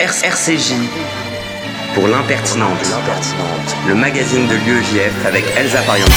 RCJ pour l'impertinente, le magazine de l'UEJF avec Elsa Pariente.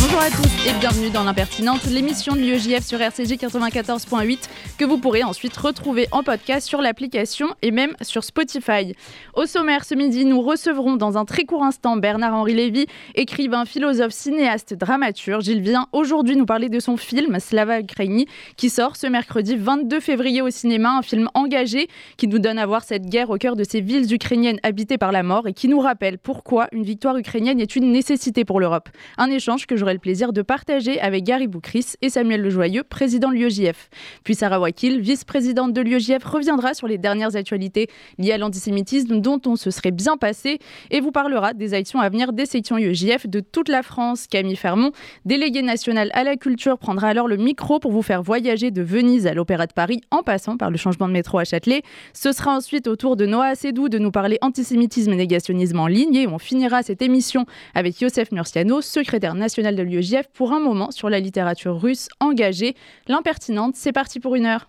Bonjour à tous et bienvenue dans l'impertinente, l'émission de l'UEJF sur RCJ 94.8 que vous pourrez ensuite retrouver en podcast sur l'application et même sur Spotify. Au sommaire ce midi, nous recevrons dans un très court instant Bernard-Henri Lévy, écrivain, philosophe, cinéaste, dramaturge. Il vient aujourd'hui nous parler de son film Slava Ukraini qui sort ce mercredi 22 février au cinéma, un film engagé qui nous donne à voir cette guerre au cœur de ces villes ukrainiennes habitées par la mort et qui nous rappelle pourquoi une victoire ukrainienne est une nécessité pour l'Europe. Un échange que j'aurai le plaisir de partager avec Gary Boukris et Samuel Lejoyeux, président de l'UEJF. Puis Sarah Wakil, vice-présidente de l'UEJF, reviendra sur les dernières actualités liées à l'antisémitisme dont on se serait bien passé et vous parlera des actions à venir des sections UEJF de toute la France. Camille Fermont, déléguée nationale à la culture, prendra alors le micro pour vous faire voyager de Venise à l'Opéra de Paris en passant par le changement de métro à Châtelet. Ce sera ensuite au tour de Noah Sedou de nous parler antisémitisme et négationnisme en ligne et on finira cette émission avec Yosef Murciano, secrétaire national de l'UEJF, pour un moment sur la littérature russe engagée. L'impertinente, c'est parti pour une heure.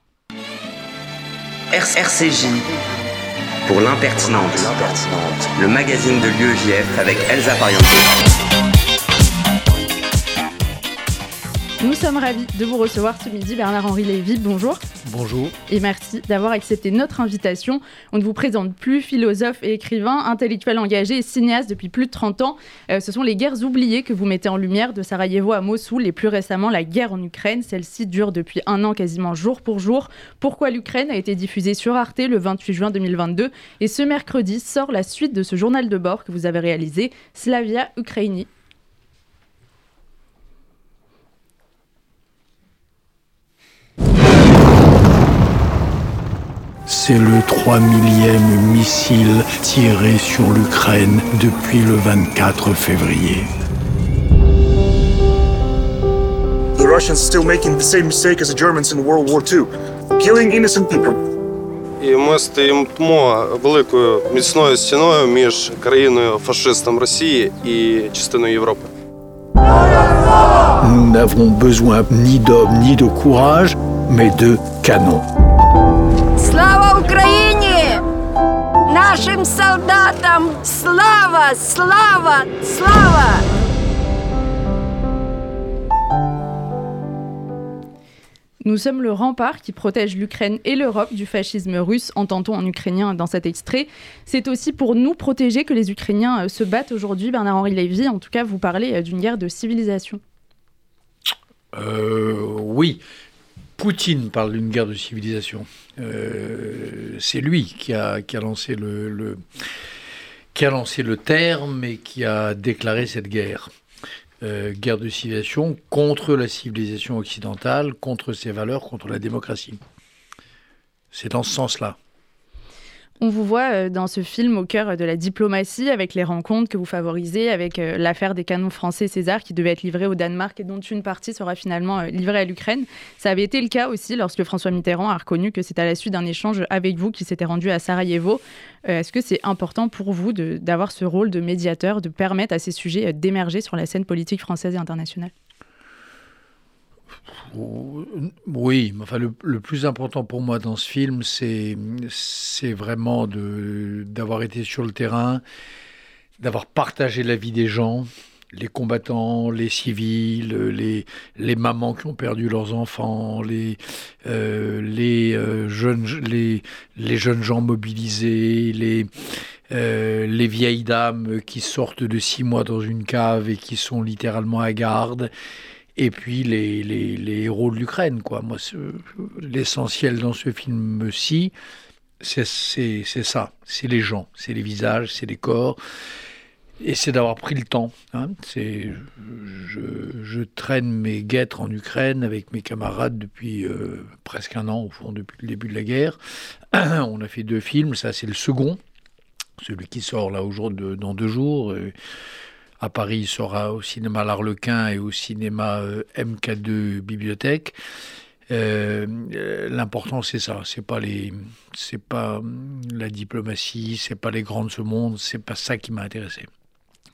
RCJ pour l'impertinente, le magazine de l'UEJF avec Elsa Pariente. Nous sommes ravis de vous recevoir ce midi, Bernard-Henri Lévy, bonjour. Bonjour. Et merci d'avoir accepté notre invitation. On ne vous présente plus, philosophe et écrivain, intellectuel engagé et cinéaste depuis plus de 30 ans. Ce sont les guerres oubliées que vous mettez en lumière, de Sarajevo à Mossoul et plus récemment la guerre en Ukraine. Celle-ci dure depuis un an quasiment jour pour jour. Pourquoi l'Ukraine a été diffusée sur Arte le 28 juin 2022. Et ce mercredi sort la suite de ce journal de bord que vous avez réalisé, Slava Ukraini. C'est le 3 000e missile tiré sur l'Ukraine depuis le 24 février. The Russians still making the same mistake as the Germans in World War II, killing innocent people. І ми стоїмо великою міцною стіною між країною фашистом Росії і частиною Європи. Nous n'avons besoin ni d'hommes ni de courage, mais de canons. Слава Україні! Нашим солдатам слава, слава, слава! Nous sommes le rempart qui protège l'Ukraine et l'Europe du fascisme russe, entend-on en ukrainien dans cet extrait. C'est aussi pour nous protéger que les Ukrainiens se battent aujourd'hui. Bernard-Henri Lévy, en tout cas, vous parlez d'une guerre de civilisation. Oui. Poutine parle d'une guerre de civilisation. C'est lui qui a lancé le terme et qui a déclaré cette guerre. Guerre de civilisation contre la civilisation occidentale, contre ses valeurs, contre la démocratie. C'est dans ce sens-là. On vous voit dans ce film au cœur de la diplomatie, avec les rencontres que vous favorisez, avec l'affaire des canons français César qui devait être livrés au Danemark et dont une partie sera finalement livrée à l'Ukraine. Ça avait été le cas aussi lorsque François Mitterrand a reconnu que c'est à la suite d'un échange avec vous qui s'était rendu à Sarajevo. Est-ce que c'est important pour vous d'avoir ce rôle de médiateur, de permettre à ces sujets d'émerger sur la scène politique française et internationale ? Oui, enfin le plus important pour moi dans ce film, c'est vraiment d'avoir été sur le terrain, d'avoir partagé la vie des gens, les combattants, les civils, les mamans qui ont perdu leurs enfants, les jeunes gens mobilisés, les vieilles dames qui sortent de 6 mois dans une cave et qui sont littéralement à garde. Et puis les héros de l'Ukraine, quoi. Moi, l'essentiel dans ce film-ci, c'est ça. C'est les gens, c'est les visages, c'est les corps. Et c'est d'avoir pris le temps. Hein. Je traîne mes guêtres en Ukraine avec mes camarades depuis presque un an, au fond, depuis le début de la guerre. On a fait 2 films, ça c'est le second, celui qui sort là aujourd'hui, dans 2 jours. À Paris, il sera au cinéma L'Arlequin et au cinéma MK2 Bibliothèque. L'important, c'est ça. C'est pas la diplomatie, c'est pas les grands de ce monde. C'est pas ça qui m'a intéressé.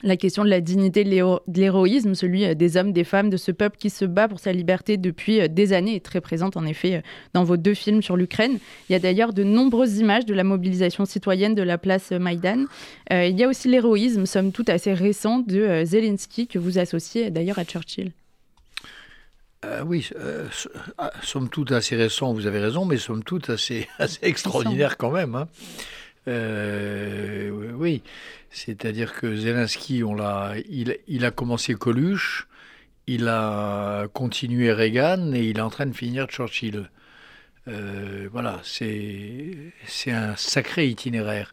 la question de la dignité, de l'héroïsme, celui des hommes, des femmes, de ce peuple qui se bat pour sa liberté depuis des années, est très présente en effet dans vos deux films sur l'Ukraine. Il y a d'ailleurs de nombreuses images de la mobilisation citoyenne de la place Maïdan. Il y a aussi l'héroïsme, somme toute assez récent, de Zelensky, que vous associez d'ailleurs à Churchill. Oui, somme toute assez récent, vous avez raison, mais somme toute assez extraordinaire quand même, hein. Oui, c'est-à-dire que Zelensky, il a commencé Coluche, il a continué Reagan et il est en train de finir Churchill. Voilà, c'est un sacré itinéraire.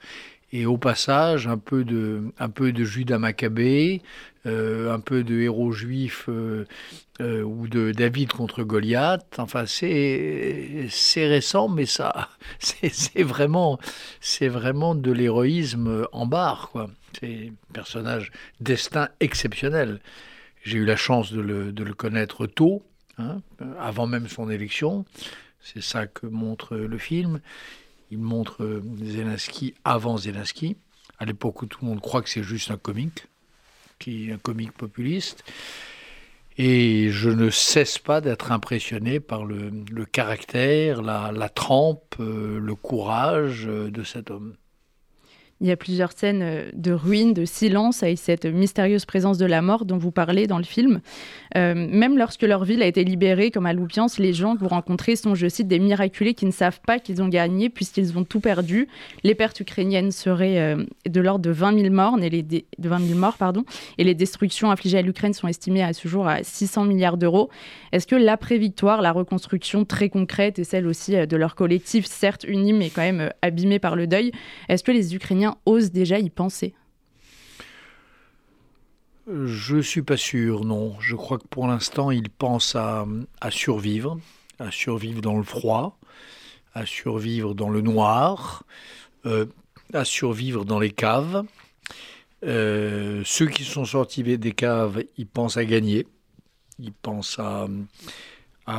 Et au passage, un peu de Judas Maccabée, un peu de héros juifs ou de David contre Goliath. Enfin, c'est récent, mais ça, c'est vraiment de l'héroïsme en barre, quoi. C'est un personnage destin exceptionnel. J'ai eu la chance de le connaître tôt, hein, avant même son élection. C'est ça que montre le film. Il montre Zelensky avant Zelensky, à l'époque où tout le monde croit que c'est juste un comique populiste. Et je ne cesse pas d'être impressionné par le caractère, la trempe, le courage de cet homme. Il y a plusieurs scènes de ruines, de silence, avec cette mystérieuse présence de la mort dont vous parlez dans le film. Même lorsque leur ville a été libérée, comme à Loupian, les gens que vous rencontrez sont, je cite, des miraculés qui ne savent pas qu'ils ont gagné puisqu'ils ont tout perdu. Les pertes ukrainiennes seraient de l'ordre de 20 000 morts, et les destructions infligées à l'Ukraine sont estimées à ce jour à 600 milliards d'euros. Est-ce que l'après-victoire, la reconstruction très concrète et celle aussi de leur collectif, certes unis mais quand même abîmés par le deuil, est-ce que les Ukrainiens osent déjà y penser? Je ne suis pas sûr, non. Je crois que pour l'instant, ils pensent à survivre dans le froid, à survivre dans le noir, à survivre dans les caves. Ceux qui sont sortis des caves, ils pensent à gagner, ils pensent à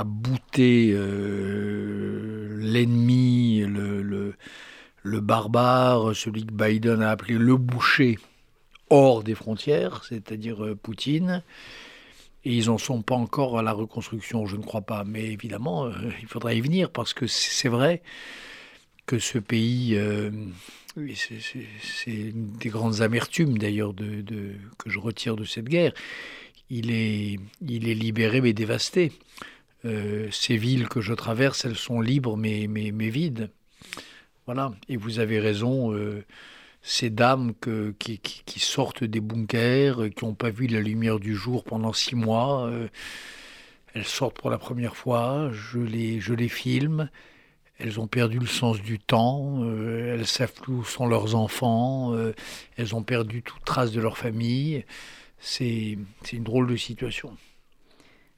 bouter l'ennemi, le barbare, celui que Biden a appelé le boucher hors des frontières, c'est-à-dire Poutine. Et ils n'en sont pas encore à la reconstruction, je ne crois pas. Mais évidemment, il faudra y venir, parce que c'est vrai que ce pays... c'est une des grandes amertumes, d'ailleurs, que je retire de cette guerre. Il est libéré, mais dévasté. Ces villes que je traverse, elles sont libres, mais vides. Voilà. Et vous avez raison, ces dames qui sortent des bunkers, qui n'ont pas vu la lumière du jour pendant 6 mois, elles sortent pour la première fois, je les filme, elles ont perdu le sens du temps, elles savent plus où sont leurs enfants, elles ont perdu toute trace de leur famille, c'est une drôle de situation.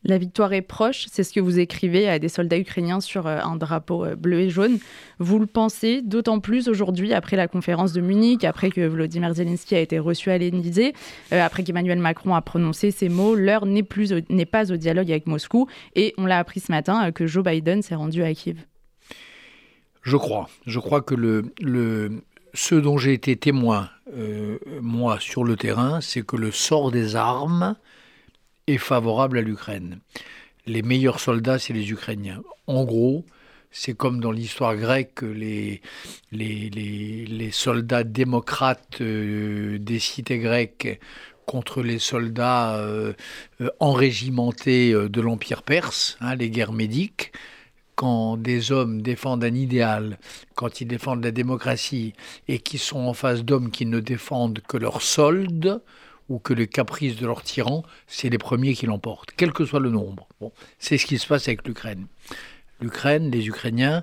La victoire est proche, c'est ce que vous écrivez à des soldats ukrainiens sur un drapeau bleu et jaune. Vous le pensez d'autant plus aujourd'hui, après la conférence de Munich, après que Volodymyr Zelensky a été reçu à l'Élysée, après qu'Emmanuel Macron a prononcé ces mots, l'heure n'est pas au dialogue avec Moscou, et on l'a appris ce matin que Joe Biden s'est rendu à Kiev. Je crois que ce dont j'ai été témoin, moi, sur le terrain, c'est que le sort des armes est favorable à l'Ukraine. Les meilleurs soldats, c'est les Ukrainiens. En gros, c'est comme dans l'histoire grecque, les soldats démocrates des cités grecques contre les soldats enrégimentés de l'Empire perse, hein, les guerres médiques. Quand des hommes défendent un idéal, quand ils défendent la démocratie, et qui sont en face d'hommes qui ne défendent que leur solde, ou que les caprices de leurs tyrans, c'est les premiers qui l'emportent, quel que soit le nombre. Bon, c'est ce qui se passe avec l'Ukraine. L'Ukraine, les Ukrainiens,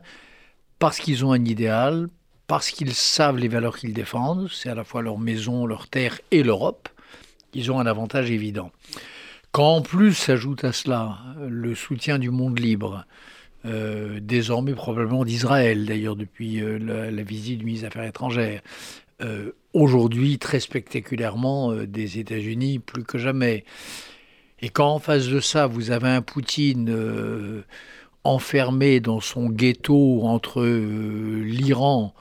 parce qu'ils ont un idéal, parce qu'ils savent les valeurs qu'ils défendent, c'est à la fois leur maison, leur terre et l'Europe, ils ont un avantage évident. Quand en plus s'ajoute à cela le soutien du monde libre, désormais probablement d'Israël, d'ailleurs depuis la visite du ministre des Affaires étrangères, aujourd'hui, très spectaculairement, des États-Unis plus que jamais. Et quand en face de ça, vous avez un Poutine enfermé dans son ghetto entre l'Iran,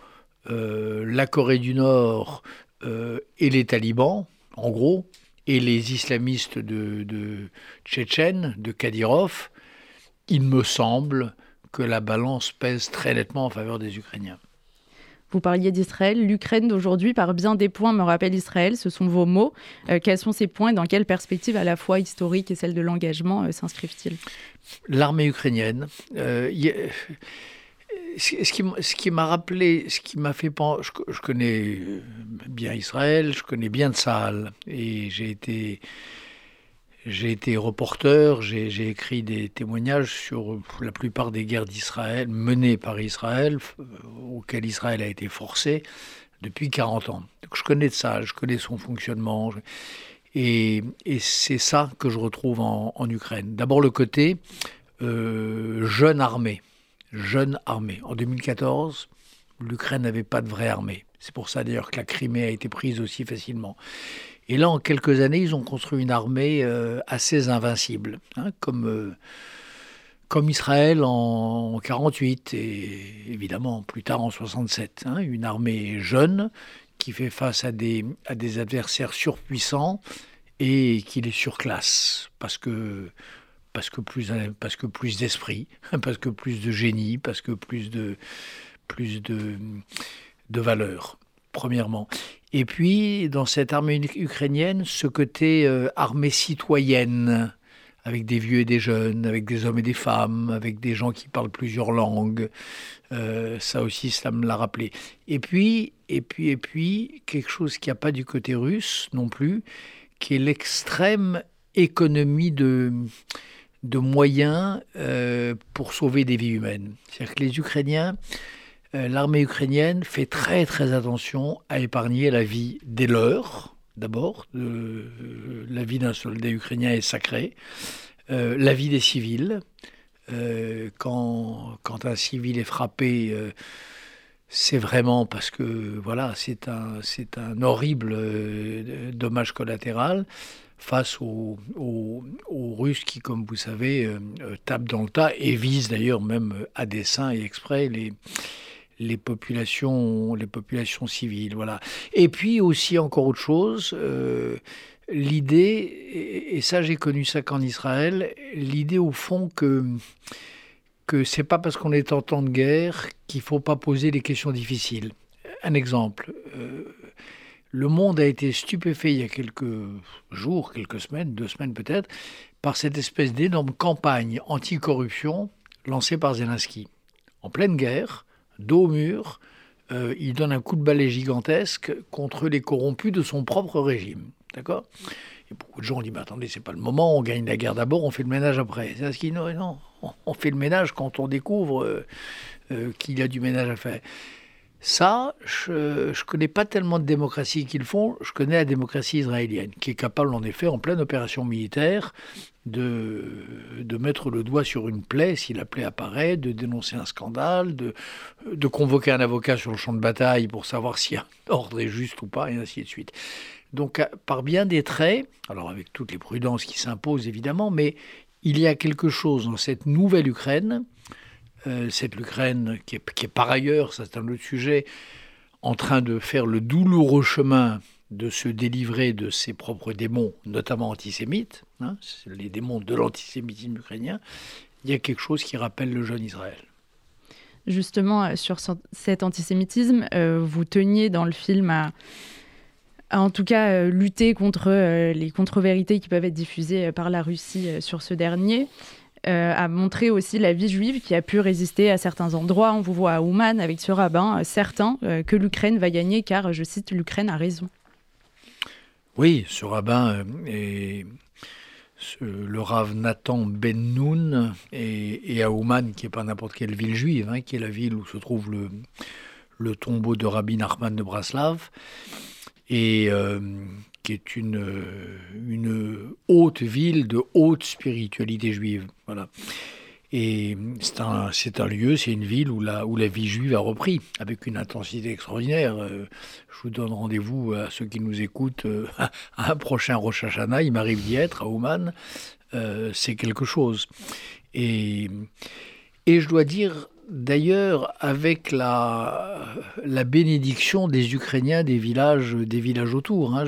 la Corée du Nord et les talibans, en gros, et les islamistes de Tchétchène, de Kadyrov, il me semble que la balance pèse très nettement en faveur des Ukrainiens. Vous parliez d'Israël. L'Ukraine d'aujourd'hui, par bien des points, me rappelle Israël. Ce sont vos mots. Quels sont ces points et dans quelle perspective, à la fois historique et celle de l'engagement, s'inscrivent-ils ? L'armée ukrainienne. Je connais bien Israël, je connais bien Tsahal. Et j'ai été reporter, j'ai écrit des témoignages sur la plupart des guerres d'Israël, menées par Israël, auxquelles Israël a été forcé depuis 40 ans. Donc je connais ça, je connais son fonctionnement, et c'est ça que je retrouve en Ukraine. D'abord le côté jeune armée. En 2014, l'Ukraine n'avait pas de vraie armée. C'est pour ça d'ailleurs que la Crimée a été prise aussi facilement. Et là, en quelques années, ils ont construit une armée assez invincible, hein, comme Israël en 1948 et évidemment plus tard en 1967. Hein, une armée jeune qui fait face à des adversaires surpuissants et qui les surclasse parce que plus d'esprit, parce que plus de génie, parce que plus de valeur, premièrement. Et puis, dans cette armée ukrainienne, ce côté armée citoyenne, avec des vieux et des jeunes, avec des hommes et des femmes, avec des gens qui parlent plusieurs langues, ça aussi, ça me l'a rappelé. Et puis, quelque chose qu'il n'y a pas du côté russe non plus, qui est l'extrême économie de moyens pour sauver des vies humaines. C'est-à-dire que les Ukrainiens... L'armée ukrainienne fait très très attention à épargner la vie des leurs, d'abord. La vie d'un soldat ukrainien est sacrée. La vie des civils. Quand un civil est frappé, c'est vraiment parce que voilà, c'est un horrible dommage collatéral face aux Russes qui, comme vous savez, tapent dans le tas et visent d'ailleurs même à dessein et exprès les populations civiles, voilà. Et puis aussi encore autre chose, l'idée, et ça j'ai connu ça qu'en Israël, l'idée au fond que c'est pas parce qu'on est en temps de guerre qu'il faut pas poser les questions difficiles. Un exemple, le monde a été stupéfait il y a quelques jours, quelques semaines, 2 semaines peut-être, par cette espèce d'énorme campagne anti-corruption lancée par Zelensky. En pleine guerre, dos au mur, il donne un coup de balai gigantesque contre les corrompus de son propre régime. D'accord ? Et beaucoup de gens disent « Mais attendez, c'est pas le moment, on gagne la guerre d'abord, on fait le ménage après. » C'est ce qui non, non, on fait le ménage quand on découvre qu'il y a du ménage à faire. Ça, je connais pas tellement de démocratie qu'ils font, je connais la démocratie israélienne, qui est capable en effet, en pleine opération militaire, de mettre le doigt sur une plaie, si la plaie apparaît, de dénoncer un scandale, de convoquer un avocat sur le champ de bataille pour savoir si un ordre est juste ou pas, et ainsi de suite. Donc, par bien des traits, alors avec toutes les prudences qui s'imposent évidemment, mais il y a quelque chose dans cette nouvelle Ukraine... Cette Ukraine qui est par ailleurs, ça c'est un autre sujet, en train de faire le douloureux chemin de se délivrer de ses propres démons, notamment antisémites, hein, les démons de l'antisémitisme ukrainien, il y a quelque chose qui rappelle le jeune Israël. Justement, sur cet antisémitisme, vous teniez dans le film à en tout cas lutter contre les contre-vérités qui peuvent être diffusées par la Russie sur ce dernier. À montrer aussi la vie juive qui a pu résister à certains endroits. On vous voit à Ouman avec ce rabbin, certain que l'Ukraine va gagner car, je cite, l'Ukraine a raison. Oui, ce rabbin, le Rav Nathan Ben Noun, et à Ouman, qui n'est pas n'importe quelle ville juive, hein, qui est la ville où se trouve le tombeau de Rabbi Nachman de Breslov, et qui est une haute ville de haute spiritualité juive. Voilà. Et c'est un lieu, c'est une ville où la vie juive a repris, avec une intensité extraordinaire. Je vous donne rendez-vous à ceux qui nous écoutent à un prochain Rosh Hashanah, il m'arrive d'y être, à Ouman. C'est quelque chose. Et je dois dire, d'ailleurs avec la bénédiction des Ukrainiens des villages autour. Hein.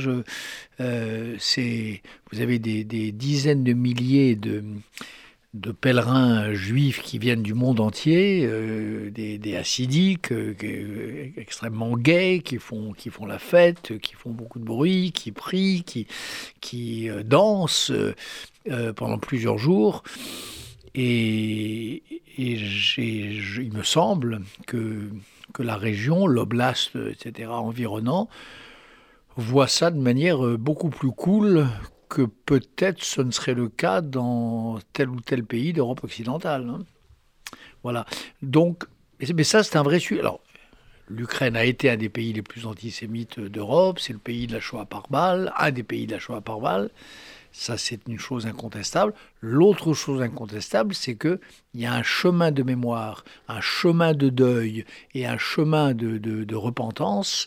Vous avez des dizaines de milliers de pèlerins juifs qui viennent du monde entier, des hassidiques extrêmement gays, qui font la fête, qui font beaucoup de bruit, qui prient, qui dansent pendant plusieurs jours. Et il me semble que la région, l'oblast, etc., environnant, voit ça de manière beaucoup plus cool que peut-être ce ne serait le cas dans tel ou tel pays d'Europe occidentale. Hein. Voilà. Donc, mais ça, c'est un vrai sujet. Alors, l'Ukraine a été un des pays les plus antisémites d'Europe. C'est le pays de la Shoah par balle, un des pays de la Shoah par balle. Ça, c'est une chose incontestable. L'autre chose incontestable, c'est qu'il y a un chemin de mémoire, un chemin de deuil et un chemin de repentance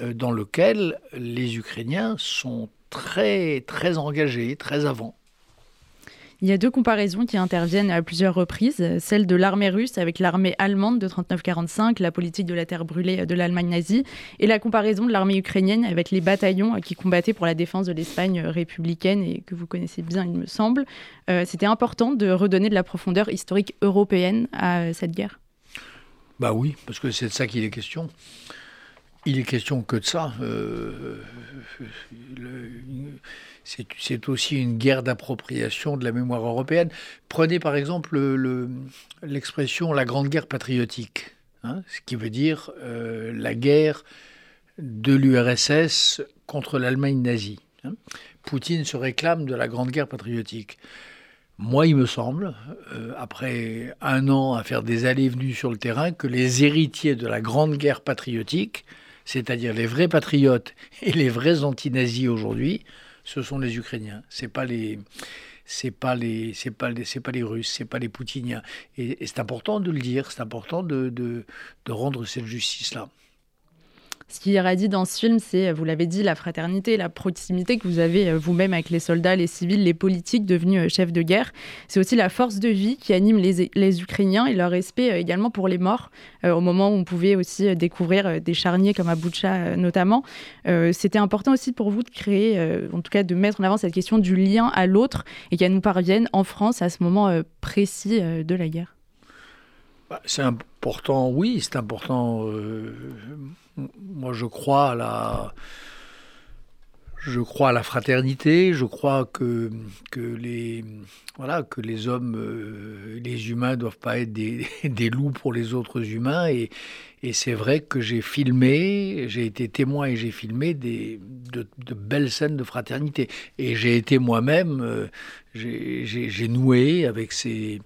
dans lequel les Ukrainiens sont très, très engagés, très avant. Il y a deux comparaisons qui interviennent à plusieurs reprises, celle de l'armée russe avec l'armée allemande de 39-45, la politique de la terre brûlée de l'Allemagne nazie, et la comparaison de l'armée ukrainienne avec les bataillons qui combattaient pour la défense de l'Espagne républicaine et que vous connaissez bien, il me semble. C'était important de redonner de la profondeur historique européenne à cette guerre. Bah oui, parce que c'est de ça qu'il est question. Il est question que de ça. C'est aussi une guerre d'appropriation de la mémoire européenne. Prenez par exemple l'expression « la grande guerre patriotique », hein, ce qui veut dire la guerre de l'URSS contre l'Allemagne nazie. Hein. Poutine se réclame de la grande guerre patriotique. Moi, il me semble, après un an à faire des allées et venues sur le terrain, que les héritiers de la grande guerre patriotique, c'est-à-dire les vrais patriotes et les vrais antinazis aujourd'hui, ce sont les Ukrainiens. C'est pas les Russes, c'est pas les Poutiniens. Et c'est important de le dire, c'est important de rendre cette justice-là. Ce qu'il y aura dit dans ce film, c'est, vous l'avez dit, la fraternité, la proximité que vous avez vous-même avec les soldats, les civils, les politiques devenus chefs de guerre. C'est aussi la force de vie qui anime les Ukrainiens et leur respect également pour les morts, au moment où on pouvait aussi découvrir des charniers comme à Boutcha notamment. C'était important aussi pour vous de créer, en tout cas de mettre en avant cette question du lien à l'autre et qu'elle nous parvienne en France à ce moment précis de la guerre. C'est important, oui, c'est important. Moi, je crois à la fraternité. Je crois que les hommes, les humains, doivent pas être des loups pour les autres humains. Et c'est vrai que j'ai été témoin et j'ai filmé de belles scènes de fraternité. Et j'ai été moi-même, j'ai noué avec ces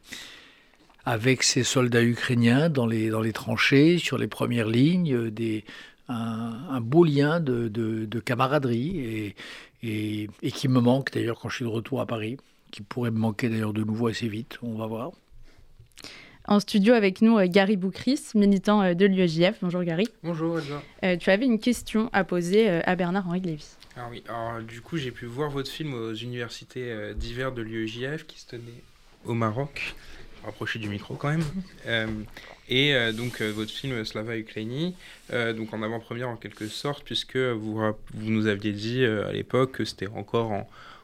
soldats ukrainiens dans les tranchées, sur les premières lignes, un beau lien de camaraderie et qui me manque d'ailleurs quand je suis de retour à Paris, qui pourrait me manquer d'ailleurs de nouveau assez vite, on va voir. En studio avec nous, Gary Boukris, militant de l'UEJF. Bonjour Gary. Bonjour Elsa. Tu avais une question à poser à Bernard-Henri Lévy. Ah oui, alors du coup j'ai pu voir votre film aux universités d'hiver de l'UEJF qui se tenait au Maroc. Rapproché du micro quand même. Donc votre film Slava Ukraini, donc en avant-première en quelque sorte, puisque vous nous aviez dit à l'époque que c'était encore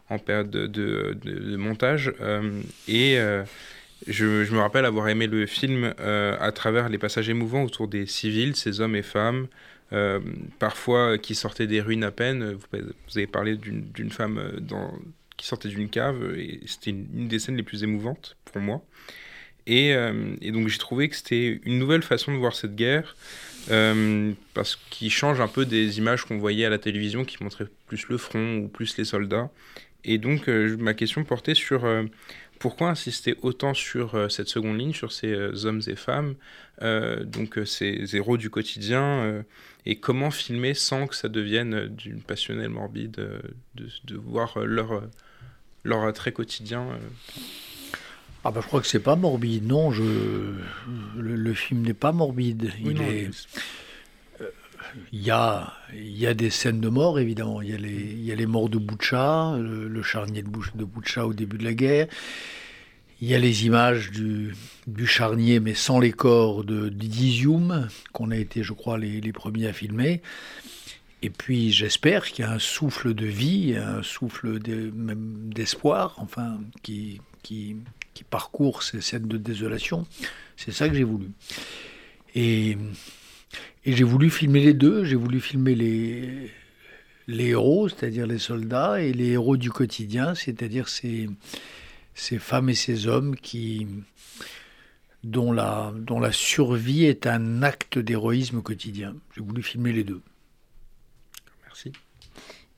en période de montage. Je me rappelle avoir aimé le film à travers les passages émouvants autour des civils, ces hommes et femmes, parfois qui sortaient des ruines à peine. Vous avez parlé d'une femme qui sortait d'une cave, et c'était une des scènes les plus émouvantes pour moi. Et donc j'ai trouvé que c'était une nouvelle façon de voir cette guerre, parce qu'il change un peu des images qu'on voyait à la télévision qui montraient plus le front ou plus les soldats. Et donc ma question portait sur pourquoi insister autant sur cette seconde ligne, sur ces hommes et femmes, ces héros du quotidien, et comment filmer sans que ça devienne d'une passionnelle morbide, de voir leur attrait quotidien Ah ben je crois que c'est pas morbide, non. Le film n'est pas morbide. Il y a des scènes de mort évidemment. Il y a les morts de Boutcha, le charnier de Boutcha au début de la guerre. Il y a les images du charnier, mais sans les corps, d'Izium, qu'on a été, je crois, les premiers à filmer. Et puis, j'espère qu'il y a un souffle de vie, un souffle même d'espoir, enfin, qui parcourt ces scènes de désolation. C'est ça que j'ai voulu. Et j'ai voulu filmer les deux. J'ai voulu filmer les héros, c'est-à-dire les soldats, et les héros du quotidien, c'est-à-dire ces femmes et ces hommes dont la survie est un acte d'héroïsme quotidien. J'ai voulu filmer les deux. Merci.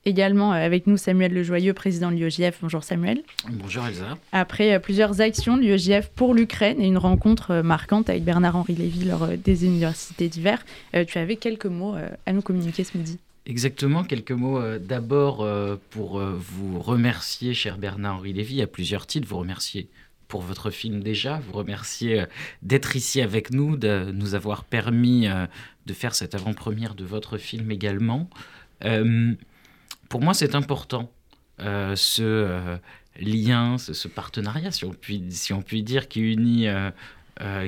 Également avec nous Samuel Lejoyeux, président de l'UEJF. Bonjour Samuel. Bonjour Elsa. Après plusieurs actions de l'UEJF pour l'Ukraine et une rencontre marquante avec Bernard-Henri Lévy lors des universités d'hiver, tu avais quelques mots à nous communiquer ce midi. Exactement, quelques mots. D'abord, pour vous remercier, cher Bernard-Henri Lévy, à plusieurs titres, vous remercier pour votre film déjà, vous remercier d'être ici avec nous, de nous avoir permis de faire cette avant-première de votre film également. Pour moi, c'est important, ce lien, ce partenariat, si on peut dire, qui unit...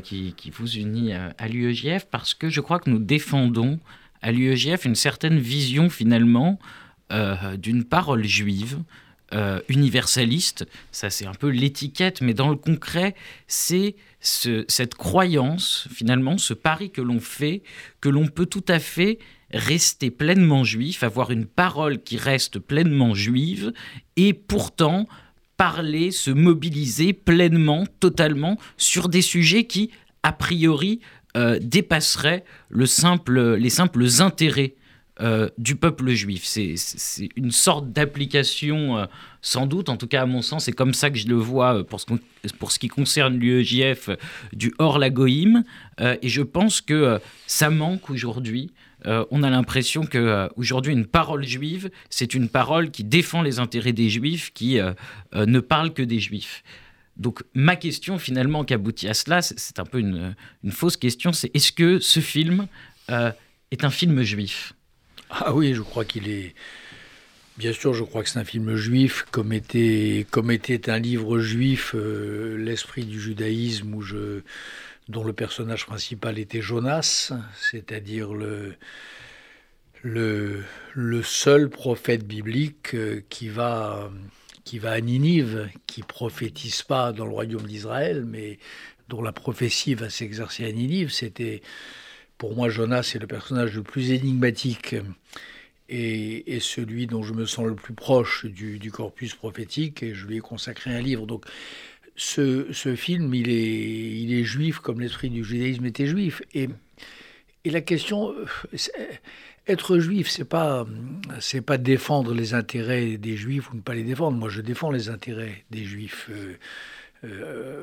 qui vous unit à l'UEJF, parce que je crois que nous défendons à l'UEJF une certaine vision finalement d'une parole juive universaliste. Ça, c'est un peu l'étiquette, mais dans le concret, c'est cette croyance, finalement, ce pari que l'on fait, que l'on peut tout à fait rester pleinement juif, avoir une parole qui reste pleinement juive, et pourtant... parler, se mobiliser pleinement, totalement, sur des sujets qui, a priori, dépasseraient les simples intérêts du peuple juif. C'est une sorte d'application, sans doute, en tout cas à mon sens, c'est comme ça que je le vois pour ce qui concerne l'UEJF, du hors-la Goïm, et je pense que ça manque aujourd'hui. On a l'impression qu'aujourd'hui, une parole juive, c'est une parole qui défend les intérêts des juifs, qui ne parle que des juifs. Donc ma question finalement qui aboutit à cela, c'est un peu une fausse question, c'est est-ce que ce film est un film juif ? Ah oui, je crois qu'il est... Bien sûr, je crois que c'est un film juif, comme était un livre juif, L'esprit du judaïsme, dont le personnage principal était Jonas, c'est-à-dire le seul prophète biblique qui va à Ninive, qui prophétise pas dans le royaume d'Israël, mais dont la prophétie va s'exercer à Ninive. C'était, pour moi, Jonas est le personnage le plus énigmatique et celui dont je me sens le plus proche du corpus prophétique, et je lui ai consacré un livre. Donc ce film, il est juif comme l'esprit du judaïsme était juif. Et la question, être juif, c'est pas défendre les intérêts des juifs ou ne pas les défendre. Moi, je défends les intérêts des juifs.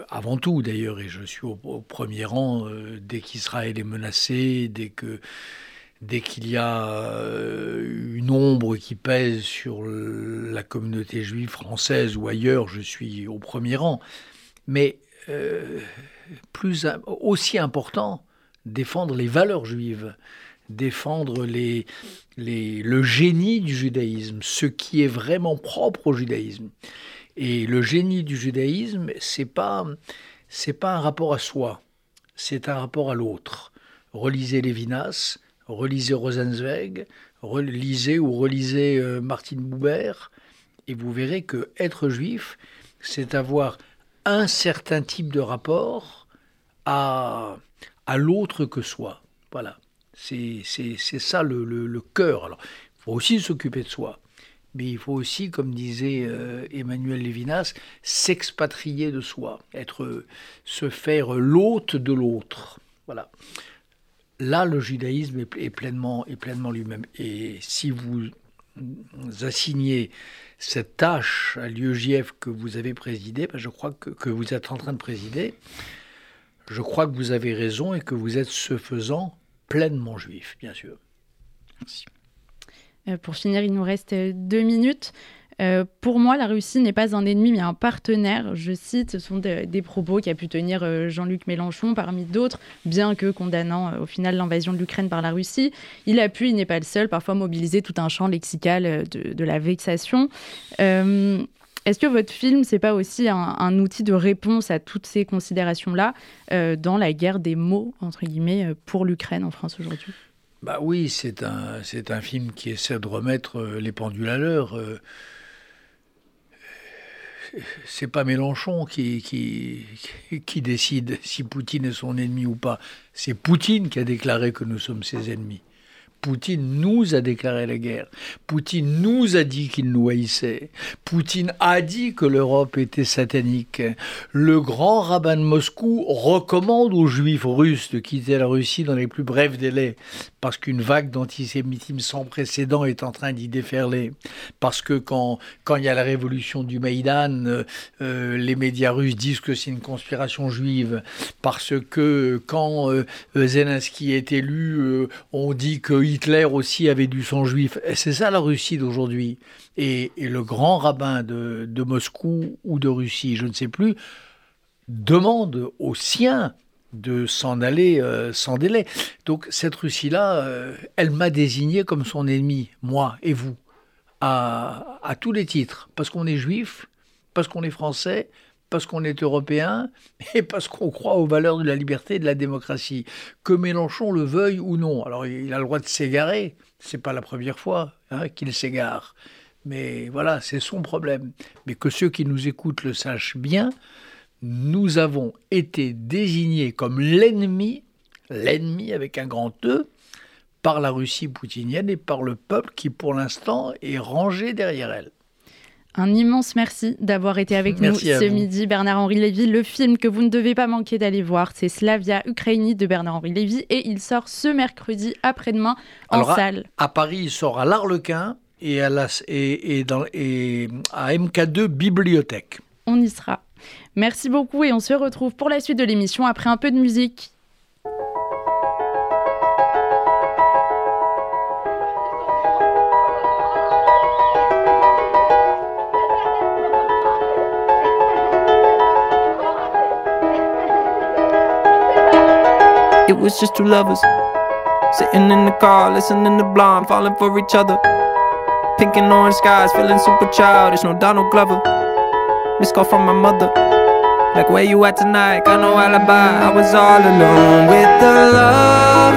Avant tout d'ailleurs, et je suis au premier rang dès qu'Israël est menacé, dès qu'il y a une ombre qui pèse sur la communauté juive française ou ailleurs, je suis au premier rang. Mais aussi important, défendre les valeurs juives, défendre le génie du judaïsme, ce qui est vraiment propre au judaïsme. Et le génie du judaïsme, c'est pas un rapport à soi, c'est un rapport à l'autre. Relisez Lévinas, relisez Rosenzweig, relisez Martine Buber, et vous verrez que être juif, c'est avoir un certain type de rapport à l'autre que soi. Voilà, c'est ça le cœur. Alors, il faut aussi s'occuper de soi, mais il faut aussi, comme disait Emmanuel Lévinas, s'expatrier de soi, se faire l'hôte de l'autre. Voilà. Là, le judaïsme est pleinement lui-même. Et si vous assignez cette tâche à l'UEJF que vous avez présidé, ben je crois que vous êtes en train de présider, je crois que vous avez raison et que vous êtes, ce faisant, pleinement juif, bien sûr. Merci. Pour finir, il nous reste 2 minutes. Pour moi, la Russie n'est pas un ennemi, mais un partenaire. Je cite, ce sont des propos qu'a pu tenir Jean-Luc Mélenchon, parmi d'autres, bien que condamnant au final l'invasion de l'Ukraine par la Russie. Il a pu, il n'est pas le seul, parfois mobiliser tout un champ lexical de la vexation. Est-ce que votre film, c'est pas aussi un outil de réponse à toutes ces considérations-là dans la guerre des mots, entre guillemets, pour l'Ukraine en France aujourd'hui ? Bah oui, c'est un film qui essaie de remettre les pendules à l'heure. C'est pas Mélenchon qui décide si Poutine est son ennemi ou pas. C'est Poutine qui a déclaré que nous sommes ses ennemis. Poutine nous a déclaré la guerre. Poutine nous a dit qu'il nous haïssait. Poutine a dit que l'Europe était satanique. Le grand rabbin de Moscou recommande aux Juifs russes de quitter la Russie dans les plus brefs délais, parce qu'une vague d'antisémitisme sans précédent est en train d'y déferler. Parce que quand il y a la révolution du Maïdan, les médias russes disent que c'est une conspiration juive. Parce que quand Zelensky est élu, on dit que Hitler aussi avait du sang juif. Et c'est ça la Russie d'aujourd'hui. Et le grand rabbin de Moscou ou de Russie, je ne sais plus, demande aux siens de s'en aller sans délai. Donc cette Russie-là, elle m'a désigné comme son ennemi, moi et vous, à tous les titres. Parce qu'on est juif, parce qu'on est français, parce qu'on est européen et parce qu'on croit aux valeurs de la liberté et de la démocratie. Que Mélenchon le veuille ou non. Alors il a le droit de s'égarer, c'est pas la première fois qu'il s'égare. Mais voilà, c'est son problème. Mais que ceux qui nous écoutent le sachent bien, nous avons été désignés comme l'ennemi avec un grand E, par la Russie poutinienne et par le peuple qui pour l'instant est rangé derrière elle. Un immense merci d'avoir été avec nous ce midi, Bernard-Henri Lévy. Le film que vous ne devez pas manquer d'aller voir, c'est Slava Ukraini de Bernard-Henri Lévy et il sort ce mercredi après-demain en salle. À Paris, il sort à l'Arlequin et à MK2 Bibliothèque. On y sera. Merci beaucoup et on se retrouve pour la suite de l'émission après un peu de musique. It was just two lovers sitting in the car, listening to Blonde, falling for each other. Pink and orange skies, feeling super childish, no Donald Glover. Missed call from my mother, like where you at tonight, got no alibi. I was all alone with the love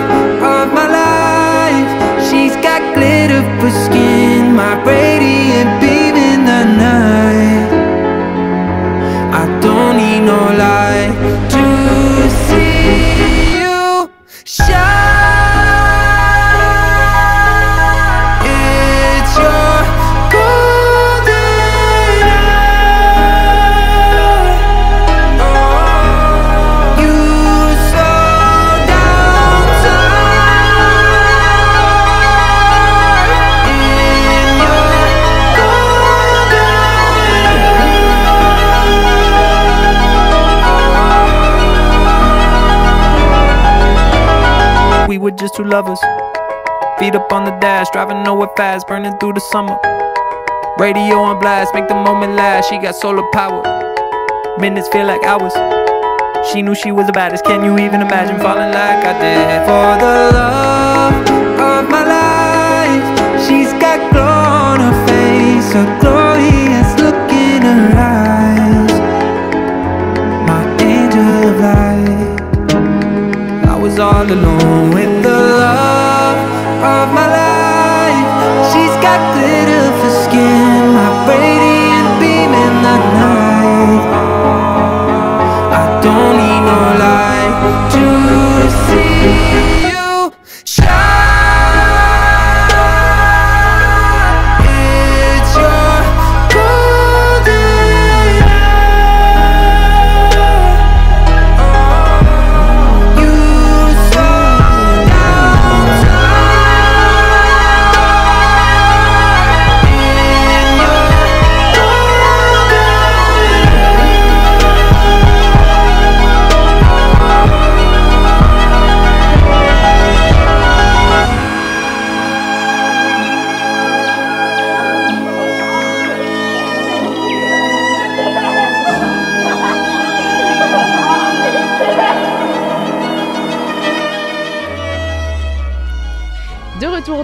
of my life. She's got glitter for skin, my radiant beam in the night. I don't need no light to see you shine. We're just two lovers, feet up on the dash, driving nowhere fast, burning through the summer. Radio on blast, make the moment last. She got solar power, minutes feel like hours. She knew she was the baddest. Can you even imagine falling like I did for the love of my life? She's got glow on her face, a glorious look in her eyes. My angel of light. I was all alone with the love of my life. She's got glitter for skin, my radiant beam in the night. I don't need no light to see you shine.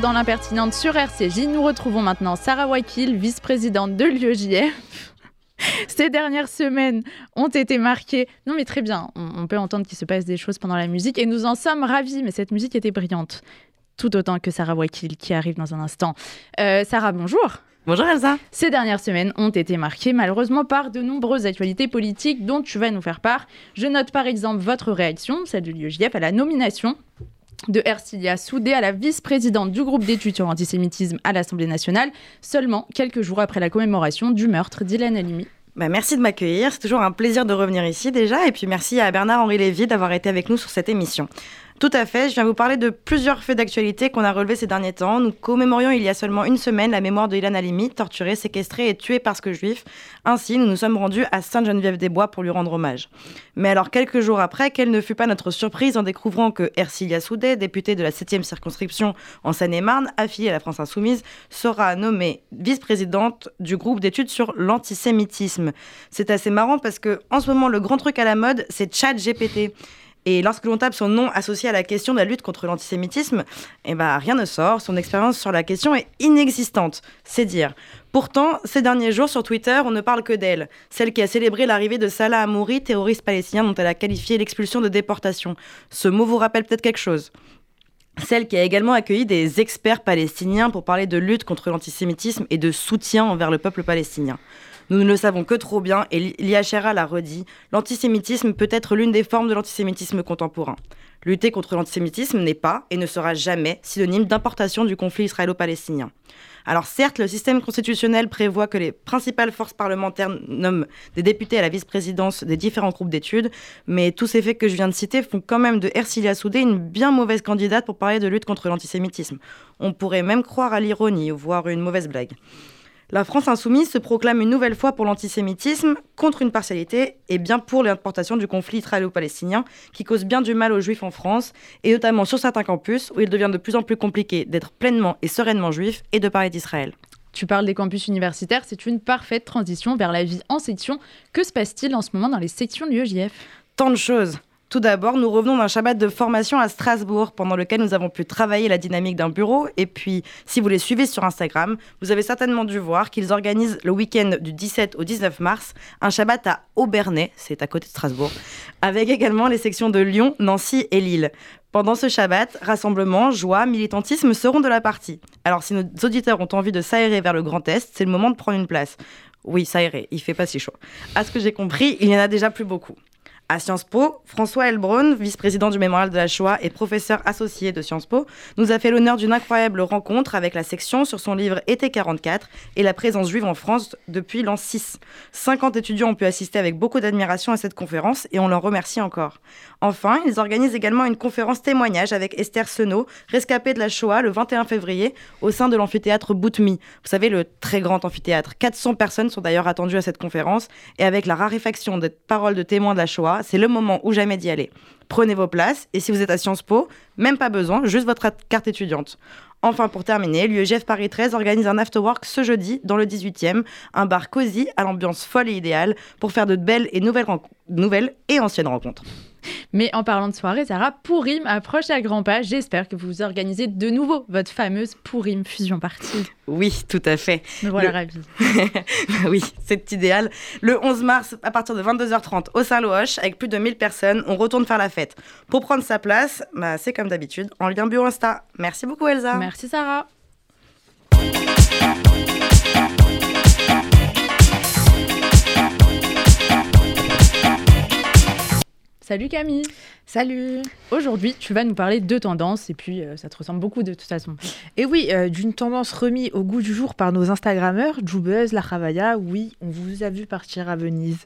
Dans l'impertinente sur RCJ, nous retrouvons maintenant Sarah Wakil, vice-présidente de l'UEJF. Ces dernières semaines ont été marquées. Non mais très bien, on peut entendre qu'il se passe des choses pendant la musique et nous en sommes ravis, mais cette musique était brillante. Tout autant que Sarah Wakil qui arrive dans un instant. Sarah, bonjour. Bonjour Elsa. Ces dernières semaines ont été marquées malheureusement par de nombreuses actualités politiques dont tu vas nous faire part. Je note par exemple votre réaction, celle de l'UEJF, à la nomination de Ersilia Soudé à la vice-présidente du groupe d'études sur l'antisémitisme à l'Assemblée nationale, seulement quelques jours après la commémoration du meurtre d'Ilan Halimi. Bah merci de m'accueillir, c'est toujours un plaisir de revenir ici déjà, et puis merci à Bernard-Henri Lévy d'avoir été avec nous sur cette émission. Tout à fait, je viens vous parler de plusieurs faits d'actualité qu'on a relevés ces derniers temps. Nous commémorions il y a seulement une semaine la mémoire de Ilan Halimi, torturé, séquestré et tué parce que juif. Ainsi, nous nous sommes rendus à Sainte-Geneviève-des-Bois pour lui rendre hommage. Mais alors, quelques jours après, quelle ne fut pas notre surprise en découvrant que Ersilia Soudé, députée de la 7e circonscription en Seine-et-Marne, affiliée à la France Insoumise, sera nommée vice-présidente du groupe d'études sur l'antisémitisme. C'est assez marrant parce que, en ce moment, le grand truc à la mode, c'est ChatGPT. Et lorsque l'on tape son nom associé à la question de la lutte contre l'antisémitisme, rien ne sort. Son expérience sur la question est inexistante, c'est dire. Pourtant, ces derniers jours, sur Twitter, on ne parle que d'elle. Celle qui a célébré l'arrivée de Salah Hamouri, terroriste palestinien dont elle a qualifié l'expulsion de déportation. Ce mot vous rappelle peut-être quelque chose. Celle qui a également accueilli des experts palestiniens pour parler de lutte contre l'antisémitisme et de soutien envers le peuple palestinien. Nous ne le savons que trop bien, et l'IHRA l'a redit, l'antisémitisme peut être l'une des formes de l'antisémitisme contemporain. Lutter contre l'antisémitisme n'est pas et ne sera jamais synonyme d'importation du conflit israélo-palestinien. Alors certes, le système constitutionnel prévoit que les principales forces parlementaires nomment des députés à la vice-présidence des différents groupes d'études, mais tous ces faits que je viens de citer font quand même de Ersilia Soudé une bien mauvaise candidate pour parler de lutte contre l'antisémitisme. On pourrait même croire à l'ironie, voire une mauvaise blague. La France insoumise se proclame une nouvelle fois pour l'antisémitisme, contre une partialité, et bien pour l'importation du conflit israélo-palestinien, qui cause bien du mal aux juifs en France, et notamment sur certains campus, où il devient de plus en plus compliqué d'être pleinement et sereinement juif et de parler d'Israël. Tu parles des campus universitaires, c'est une parfaite transition vers la vie en section. Que se passe-t-il en ce moment dans les sections de l'UEJF ? Tant de choses. Tout d'abord, nous revenons d'un Shabbat de formation à Strasbourg, pendant lequel nous avons pu travailler la dynamique d'un bureau. Et puis, si vous les suivez sur Instagram, vous avez certainement dû voir qu'ils organisent le week-end du 17 au 19 mars, un Shabbat à Obernai, c'est à côté de Strasbourg, avec également les sections de Lyon, Nancy et Lille. Pendant ce Shabbat, rassemblement, joie, militantisme seront de la partie. Alors si nos auditeurs ont envie de s'aérer vers le Grand Est, c'est le moment de prendre une place. Oui, s'aérer, il fait pas si chaud. À ce que j'ai compris, il n'y en a déjà plus beaucoup. À Sciences Po, François Elbron, vice-président du Mémorial de la Shoah et professeur associé de Sciences Po, nous a fait l'honneur d'une incroyable rencontre avec la section sur son livre Été 44 et la présence juive en France depuis l'an 6. 50 étudiants ont pu assister avec beaucoup d'admiration à cette conférence et on leur remercie encore. Enfin, ils organisent également une conférence témoignage avec Esther Senot, rescapée de la Shoah le 21 février au sein de l'amphithéâtre Boutmi. Vous savez, le très grand amphithéâtre. 400 personnes sont d'ailleurs attendues à cette conférence et avec la raréfaction des paroles de témoins de la Shoah, c'est le moment ou jamais d'y aller. Prenez vos places, et si vous êtes à Sciences Po, même pas besoin, juste votre carte étudiante. Enfin, pour terminer, l'UEJF Paris 13 organise un afterwork ce jeudi, dans le 18e, un bar cosy à l'ambiance folle et idéale pour faire de belles et nouvelles et anciennes rencontres. Mais en parlant de soirée, Sarah, Pourim approche à grands pas. J'espère que vous organisez de nouveau votre fameuse Pourim Fusion Party. Oui, tout à fait. Me voilà ravie. Oui, c'est idéal. Le 11 mars, à partir de 22h30, au Saint-Lohoche, avec plus de 1000 personnes, on retourne faire la fête. Pour prendre sa place, c'est comme d'habitude, en lien bio Insta. Merci beaucoup, Elsa. Merci, Sarah. Salut Camille. Salut. Aujourd'hui, tu vas nous parler de tendances et puis ça te ressemble beaucoup de toute façon. Et oui, d'une tendance remise au goût du jour par nos Instagrammeurs, Joubeuse, La Ravaya, oui, on vous a vu partir à Venise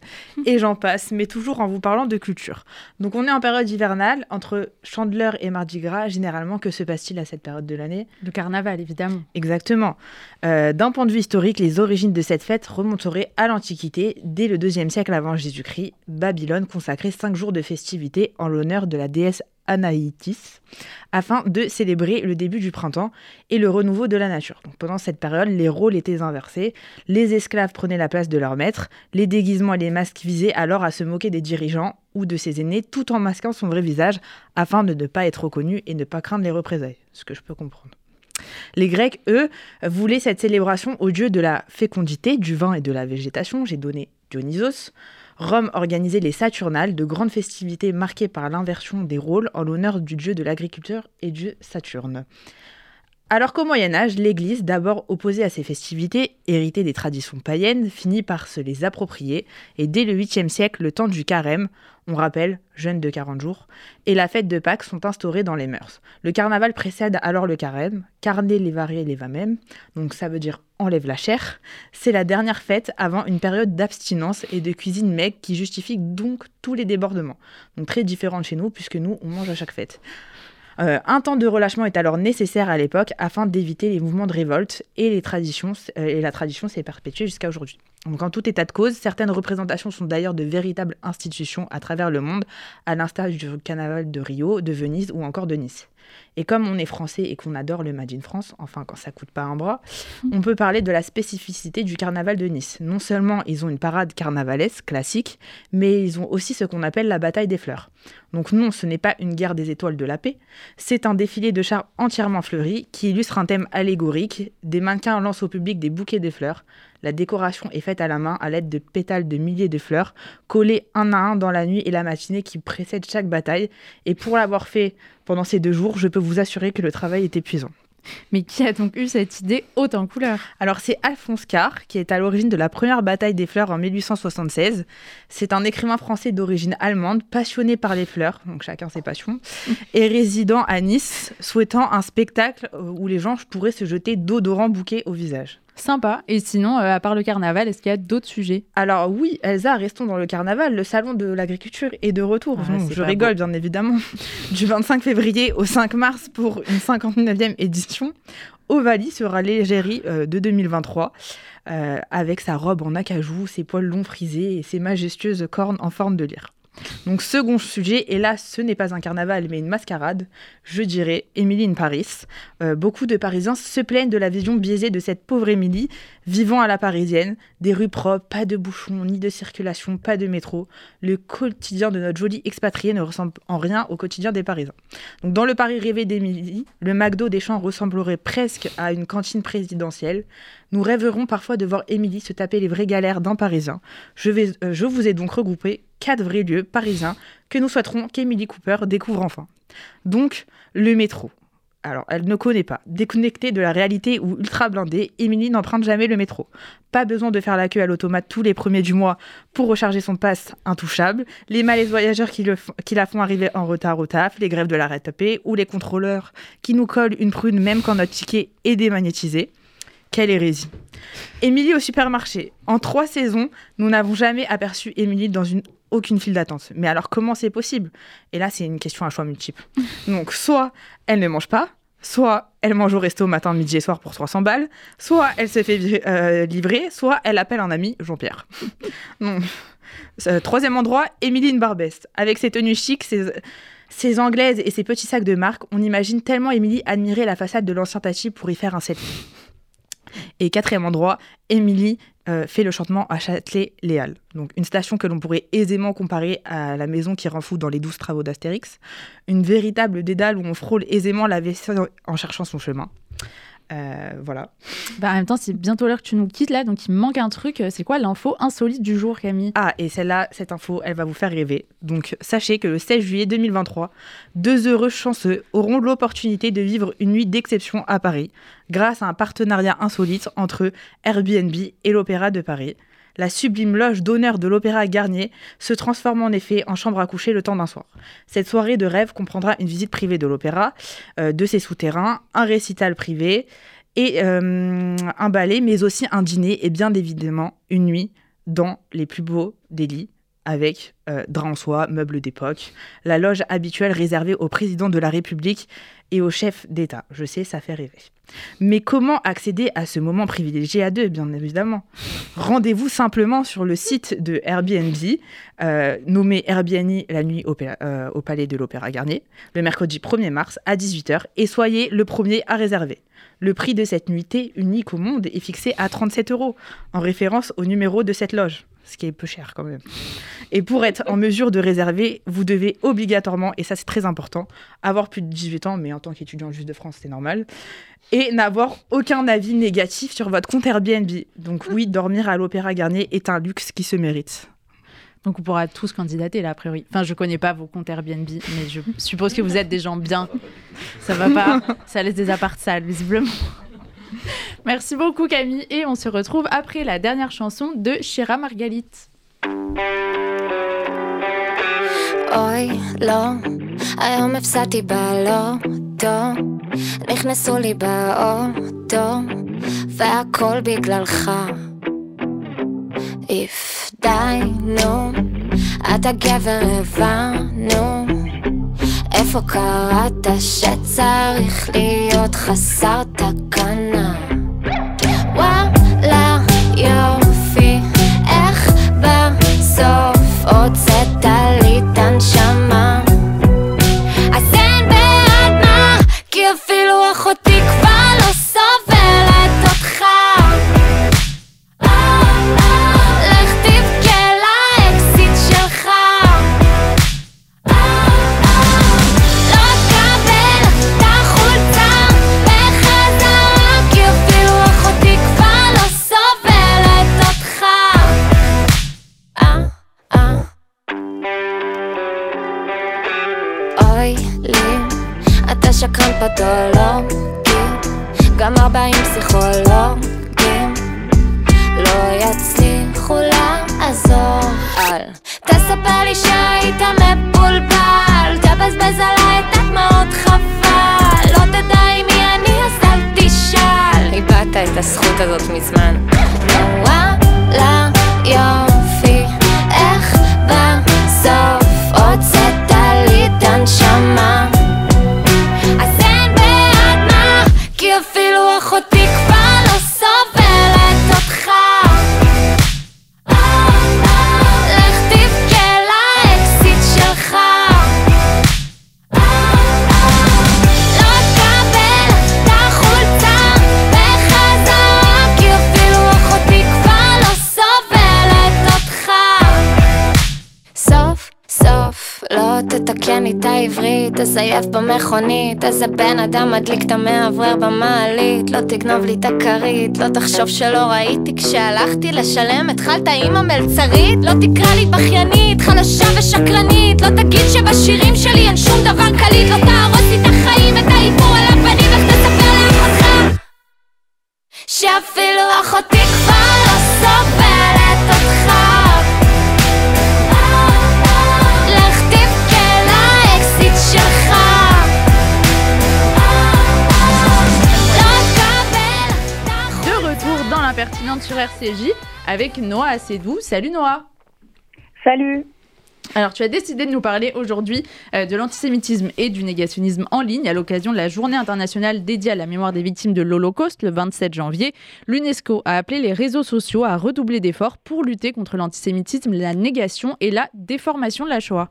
et j'en passe, mais toujours en vous parlant de culture. Donc on est en période hivernale, entre Chandeleur et Mardi Gras, généralement, que se passe-t-il à cette période de l'année ? Le carnaval, évidemment. Exactement. D'un point de vue historique, les origines de cette fête remonteraient à l'Antiquité, dès le IIe siècle avant Jésus-Christ. Babylone consacrait 5 jours de festivités en l'honneur de la déesse Anaïtis, afin de célébrer le début du printemps et le renouveau de la nature. Donc pendant cette période, les rôles étaient inversés, les esclaves prenaient la place de leurs maîtres, les déguisements et les masques visaient alors à se moquer des dirigeants ou de ses aînés, tout en masquant son vrai visage, afin de ne pas être reconnu et ne pas craindre les représailles, ce que je peux comprendre. Les Grecs, eux, voulaient cette célébration au dieu de la fécondité, du vin et de la végétation. J'ai donné Dionysos, Rome organisait les Saturnales, de grandes festivités marquées par l'inversion des rôles en l'honneur du dieu de l'agriculture et du Saturne. Alors qu'au Moyen-Âge, l'Église, d'abord opposée à ces festivités, héritée des traditions païennes, finit par se les approprier, et dès le 8e siècle, le temps du carême, on rappelle, jeûne de 40 jours, et la fête de Pâques sont instaurés dans les mœurs. Le carnaval précède alors le carême, carnez les variés les vamèmes, donc ça veut dire enlève la chair, c'est la dernière fête avant une période d'abstinence et de cuisine maigre qui justifie donc tous les débordements. Donc très différent de chez nous, puisque nous, on mange à chaque fête. Un temps de relâchement est alors nécessaire à l'époque afin d'éviter les mouvements de révolte et la tradition s'est perpétuée jusqu'à aujourd'hui. Donc en tout état de cause, certaines représentations sont d'ailleurs de véritables institutions à travers le monde, à l'instar du carnaval de Rio, de Venise ou encore de Nice. Et comme on est français et qu'on adore le Made in France, enfin quand ça coûte pas un bras, on peut parler de la spécificité du carnaval de Nice. Non seulement ils ont une parade carnavalesque classique, mais ils ont aussi ce qu'on appelle la bataille des fleurs. Donc non, ce n'est pas une guerre des étoiles de la paix, c'est un défilé de chars entièrement fleuri qui illustre un thème allégorique, des mannequins lancent au public des bouquets de fleurs, la décoration est faite à la main à l'aide de pétales de milliers de fleurs, collées un à un dans la nuit et la matinée qui précède chaque bataille, et pour l'avoir fait pendant ces 2 jours, je peux vous assurer que le travail est épuisant. Mais qui a donc eu cette idée haute en couleur ? Alors c'est Alphonse Karr qui est à l'origine de la première bataille des fleurs en 1876. C'est un écrivain français d'origine allemande, passionné par les fleurs, donc chacun ses passions, et résident à Nice, souhaitant un spectacle où les gens pourraient se jeter d'odorants bouquets au visage. Sympa. Et sinon, à part le carnaval, est-ce qu'il y a d'autres sujets ? Alors oui, Elsa, restons dans le carnaval. Le salon de l'agriculture est de retour. Ah, je rigole, bien évidemment. Du 25 février au 5 mars pour une 59e édition. Ovalie sera l'égérie de 2023, avec sa robe en acajou, ses poils longs frisés et ses majestueuses cornes en forme de lyre. Donc second sujet, et là ce n'est pas un carnaval mais une mascarade, je dirais Émilie in Paris. Beaucoup de Parisiens se plaignent de la vision biaisée de cette pauvre Émilie, vivant à la parisienne, des rues propres, pas de bouchons, ni de circulation, pas de métro. Le quotidien de notre jolie expatriée ne ressemble en rien au quotidien des Parisiens. Donc dans le Paris rêvé d'Émilie, le McDo des Champs ressemblerait presque à une cantine présidentielle. Nous rêverons parfois de voir Émilie se taper les vraies galères d'un Parisien. Je vous ai donc regroupé 4 vrais lieux parisiens que nous souhaiterons qu'Émilie Cooper découvre enfin. Donc, le métro. Alors, elle ne connaît pas. Déconnectée de la réalité ou ultra blindée, Émilie n'emprunte jamais le métro. Pas besoin de faire la queue à l'automate tous les premiers du mois pour recharger son pass intouchable. Les malaises voyageurs qui la font arriver en retard au taf, les grèves de la rattrapée ou les contrôleurs qui nous collent une prune même quand notre ticket est démagnétisé. Quelle hérésie. Émilie au supermarché. En 3 saisons, nous n'avons jamais aperçu Émilie dans aucune file d'attente. Mais alors comment c'est possible ? Et là, c'est une question à choix multiple. Donc, soit elle ne mange pas, soit elle mange au resto matin, midi et soir pour 300 balles, soit elle se fait livrer, soit elle appelle un ami, Jean-Pierre. Non. Troisième endroit, Émilie in Barbès. Avec ses tenues chics, ses anglaises et ses petits sacs de marque, on imagine tellement Émilie admirer la façade de l'ancien Tati pour y faire un selfie. Et 4e endroit, Émilie fait le chantement à Châtelet-Les Halles. Donc une station que l'on pourrait aisément comparer à la maison qui rend fou dans les 12 travaux d'Astérix. Une véritable dédale où on frôle aisément la vaisselle en cherchant son chemin. Voilà. Bah, en même temps, c'est bientôt l'heure que tu nous quittes là, donc il me manque un truc. C'est quoi l'info insolite du jour, Camille ? Ah, et celle-là, cette info, elle va vous faire rêver. Donc sachez que le 16 juillet 2023, 2 heureux chanceux auront l'opportunité de vivre une nuit d'exception à Paris, grâce à un partenariat insolite entre Airbnb et l'Opéra de Paris. La sublime loge d'honneur de l'Opéra Garnier se transforme en effet en chambre à coucher le temps d'un soir. Cette soirée de rêve comprendra une visite privée de l'opéra, de ses souterrains, un récital privé et un ballet, mais aussi un dîner et bien évidemment une nuit dans les plus beaux des lits avec draps en soie, meubles d'époque, la loge habituelle réservée au président de la République et aux chefs d'État. Je sais, ça fait rêver. Mais comment accéder à ce moment privilégié à 2, bien évidemment ? Rendez-vous simplement sur le site de Airbnb, nommé Airbnb la nuit au Palais de l'Opéra Garnier, le mercredi 1er mars à 18h, et soyez le premier à réserver. Le prix de cette nuitée, unique au monde, est fixé à 37 euros, en référence au numéro de cette loge. ce qui est peu cher quand même. Et pour être en mesure de réserver, vous devez obligatoirement, et ça c'est très important, avoir plus de 18 ans, mais en tant qu'étudiant juste de France, c'est normal, et n'avoir aucun avis négatif sur votre compte Airbnb. Donc oui, dormir à l'Opéra Garnier est un luxe qui se mérite. Donc on pourra tous candidater là, a priori. Enfin, je connais pas vos comptes Airbnb, mais je suppose que vous êtes des gens bien. Ça va pas, ça laisse des apparts sales, visiblement. Merci beaucoup Camille, et on se retrouve après la dernière chanson de Shira Margalit. אוי, לא, היום הפסעתי בלוטו, נכנסו לי באוטו, והכל בגללך. הפדיינו, אתה גבר הבנו, איפה קראת שצריך להיות חסר תקנה. וואלה, יופי, איך בסוף הוצאת לי את הנשמה. אז אין בעד מה, כי אפילו אחותי כבר לא סובלת אותך. שקרן פתולוגים, גם 40 פסיכולוגים לא יצליחו לעזור. אל תספר לי שהיית מבולבל, תבזבז עליי את הדמעות חבל, לא תדע עם מי אני אז אל תשאל, איבדת את הזכות הזאת מזמן. וואלה יופי, איך בסוף הוצאת לי את הנשמה. אחותי כבר לא סובלת אותך, לך תבכה לאקסיט שלך, לא תקבל את החולצה בחזרה, כי אפילו אחותי כבר לא סובלת אותך. סוף סוף לא תתקן איתה עברית, תזייף במכונית, איזה בן אדם מדליק את המעברר במעלית, לא תגנוב לי את הכרית, לא תחשוב שלא ראיתי כשהלכתי לשלם התחלת עם המלצרית, לא תקרא לי בכיינית, חלשה ושקרנית, לא תגיד שבשירים שלי אין שום דבר קליט, לא תהרוס לי את החיים, את האיפור על הפנים, איך תספר לאחותך שאפילו אחותי כבר לא סובלת אותך. De retour dans l'impertinente sur RCJ avec Noah Sedou. Salut Noah. Salut. Alors tu as décidé de nous parler aujourd'hui de l'antisémitisme et du négationnisme en ligne à l'occasion de la journée internationale dédiée à la mémoire des victimes de l'Holocauste le 27 janvier. L'UNESCO a appelé les réseaux sociaux à redoubler d'efforts pour lutter contre l'antisémitisme, la négation et la déformation de la Shoah.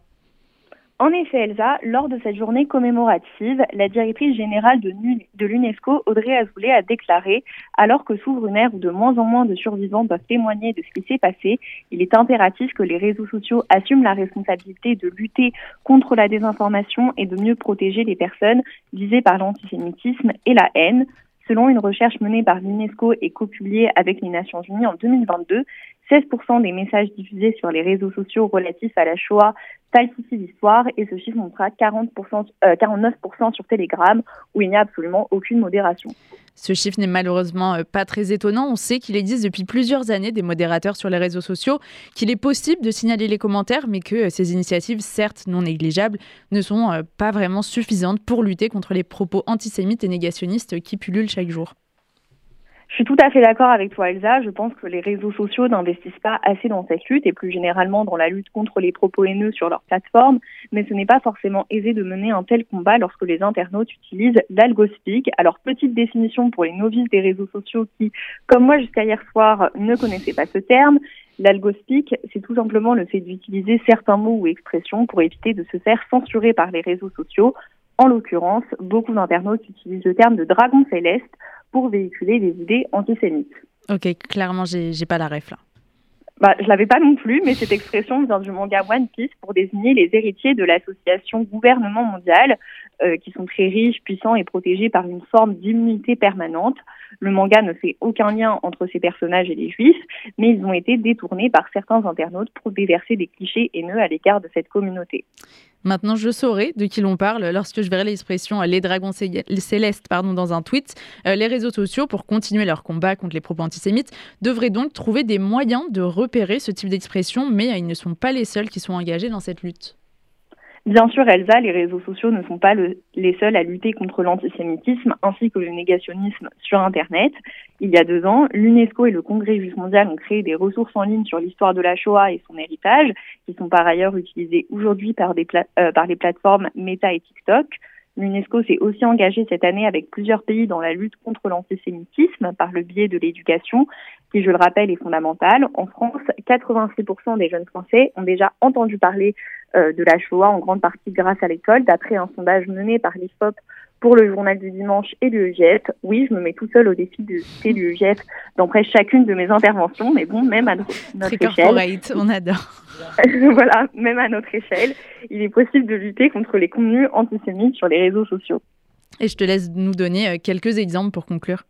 En effet, Elsa, lors de cette journée commémorative, la directrice générale de l'UNESCO, Audrey Azoulay, a déclaré « Alors que s'ouvre une ère où de moins en moins de survivants doivent témoigner de ce qui s'est passé, il est impératif que les réseaux sociaux assument la responsabilité de lutter contre la désinformation et de mieux protéger les personnes visées par l'antisémitisme et la haine ». Selon une recherche menée par l'UNESCO et copubliée avec les Nations Unies en 2022, 16% des messages diffusés sur les réseaux sociaux relatifs à la Shoah falsifient l'histoire, et ce chiffre montera 49% sur Telegram, où il n'y a absolument aucune modération. Ce chiffre n'est malheureusement pas très étonnant. On sait qu'il existe depuis plusieurs années des modérateurs sur les réseaux sociaux, qu'il est possible de signaler les commentaires, mais que ces initiatives, certes non négligeables, ne sont pas vraiment suffisantes pour lutter contre les propos antisémites et négationnistes qui pullulent chaque jour. Je suis tout à fait d'accord avec toi, Elsa. Je pense que les réseaux sociaux n'investissent pas assez dans cette lutte et plus généralement dans la lutte contre les propos haineux sur leur plateforme. Mais ce n'est pas forcément aisé de mener un tel combat lorsque les internautes utilisent l'algospeak. Alors, petite définition pour les novices des réseaux sociaux qui, comme moi jusqu'à hier soir, ne connaissaient pas ce terme. L'algospeak, c'est tout simplement le fait d'utiliser certains mots ou expressions pour éviter de se faire censurer par les réseaux sociaux. En l'occurrence, beaucoup d'internautes utilisent le terme de dragon céleste pour véhiculer des idées antisémites. Ok, clairement, j'ai pas la ref là. Je ne l'avais pas non plus, mais cette expression vient du manga One Piece pour désigner les héritiers de l'association gouvernement mondial, qui sont très riches, puissants et protégés par une forme d'immunité permanente. Le manga ne fait aucun lien entre ces personnages et les juifs, mais ils ont été détournés par certains internautes pour déverser des clichés haineux à l'égard de cette communauté. Maintenant, je saurai de qui l'on parle lorsque je verrai l'expression « les dragons célestes » dans un tweet. Les réseaux sociaux, pour continuer leur combat contre les propos antisémites, devraient donc trouver des moyens de repérer ce type d'expression, mais ils ne sont pas les seuls qui sont engagés dans cette lutte. Bien sûr, Elsa, les réseaux sociaux ne sont pas les seuls à lutter contre l'antisémitisme ainsi que le négationnisme sur Internet. Il y a 2 ans, l'UNESCO et le Congrès juif mondial ont créé des ressources en ligne sur l'histoire de la Shoah et son héritage, qui sont par ailleurs utilisées aujourd'hui par les plateformes Meta et TikTok. L'UNESCO s'est aussi engagée cette année avec plusieurs pays dans la lutte contre l'antisémitisme par le biais de l'éducation, qui, je le rappelle, est fondamentale. En France, 86% des jeunes Français ont déjà entendu parler de la Shoah, en grande partie grâce à l'école, d'après un sondage mené par l'IFOP pour le Journal du Dimanche et l'UEJF. Oui, je me mets tout seul au défi de citer l'UEJF dans presque chacune de mes interventions, mais bon, même à notre échelle... Très corporate, on adore. Voilà, même à notre échelle, il est possible de lutter contre les contenus antisémites sur les réseaux sociaux. Et je te laisse nous donner quelques exemples pour conclure.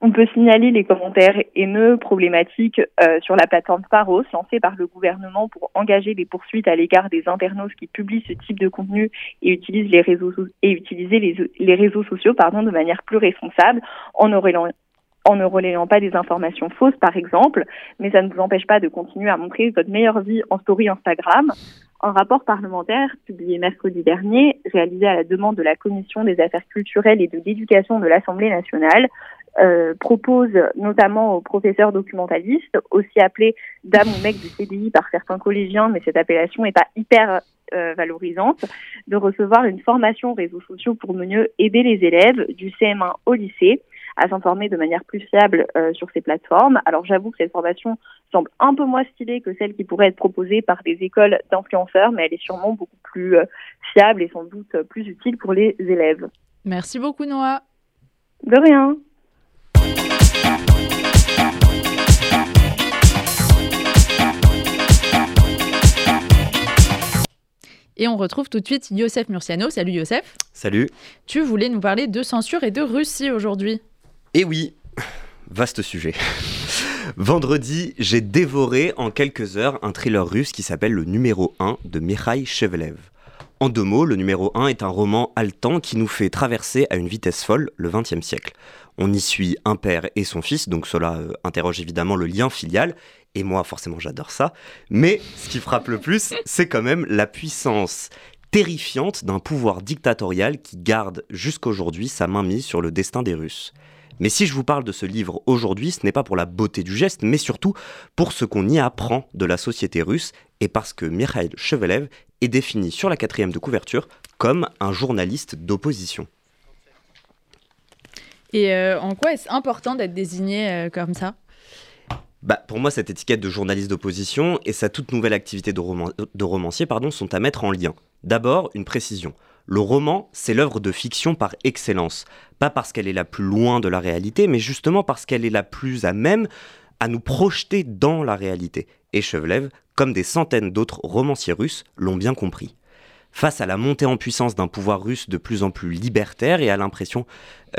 On peut signaler les commentaires haineux, problématiques sur la plateforme Pharos, lancée par le gouvernement pour engager des poursuites à l'égard des internautes qui publient ce type de contenu et utilisent les réseaux les réseaux sociaux, de manière plus responsable, en ne relayant pas des informations fausses, par exemple. Mais ça ne vous empêche pas de continuer à montrer votre meilleure vie en story Instagram. Un rapport parlementaire publié mercredi dernier, réalisé à la demande de la Commission des affaires culturelles et de l'éducation de l'Assemblée nationale, propose notamment aux professeurs documentalistes, aussi appelés dames ou mecs du CDI par certains collégiens, mais cette appellation n'est pas hyper valorisante, de recevoir une formation aux réseaux sociaux pour mieux aider les élèves du CM1 au lycée à s'informer de manière plus fiable sur ces plateformes. Alors j'avoue que cette formation semble un peu moins stylée que celle qui pourrait être proposée par des écoles d'influenceurs, mais elle est sûrement beaucoup plus fiable et sans doute plus utile pour les élèves. Merci beaucoup Noah. De rien. Et on retrouve tout de suite Yosef Murciano. Salut Yosef. Salut. Tu voulais nous parler de censure et de Russie aujourd'hui. Eh oui, vaste sujet. Vendredi, j'ai dévoré en quelques heures un thriller russe qui s'appelle Le numéro 1 de Mikhail Shevelev. En 2 mots, Le numéro 1 est un roman haletant qui nous fait traverser à une vitesse folle le XXe siècle. On y suit un père et son fils, donc cela interroge évidemment le lien filial, et moi forcément j'adore ça, mais ce qui frappe le plus, c'est quand même la puissance terrifiante d'un pouvoir dictatorial qui garde jusqu'aujourd'hui sa mainmise sur le destin des Russes. Mais si je vous parle de ce livre aujourd'hui, ce n'est pas pour la beauté du geste, mais surtout pour ce qu'on y apprend de la société russe, et parce que Mikhail Shevelev est défini sur la 4e de couverture comme un journaliste d'opposition. Et en quoi est-ce important d'être désigné comme ça ? Pour moi, cette étiquette de journaliste d'opposition et sa toute nouvelle activité de romancier sont à mettre en lien. D'abord, une précision. Le roman, c'est l'œuvre de fiction par excellence. Pas parce qu'elle est la plus loin de la réalité, mais justement parce qu'elle est la plus à même à nous projeter dans la réalité. Et Shevelev, comme des centaines d'autres romanciers russes, l'ont bien compris. Face à la montée en puissance d'un pouvoir russe de plus en plus libertaire et à l'impression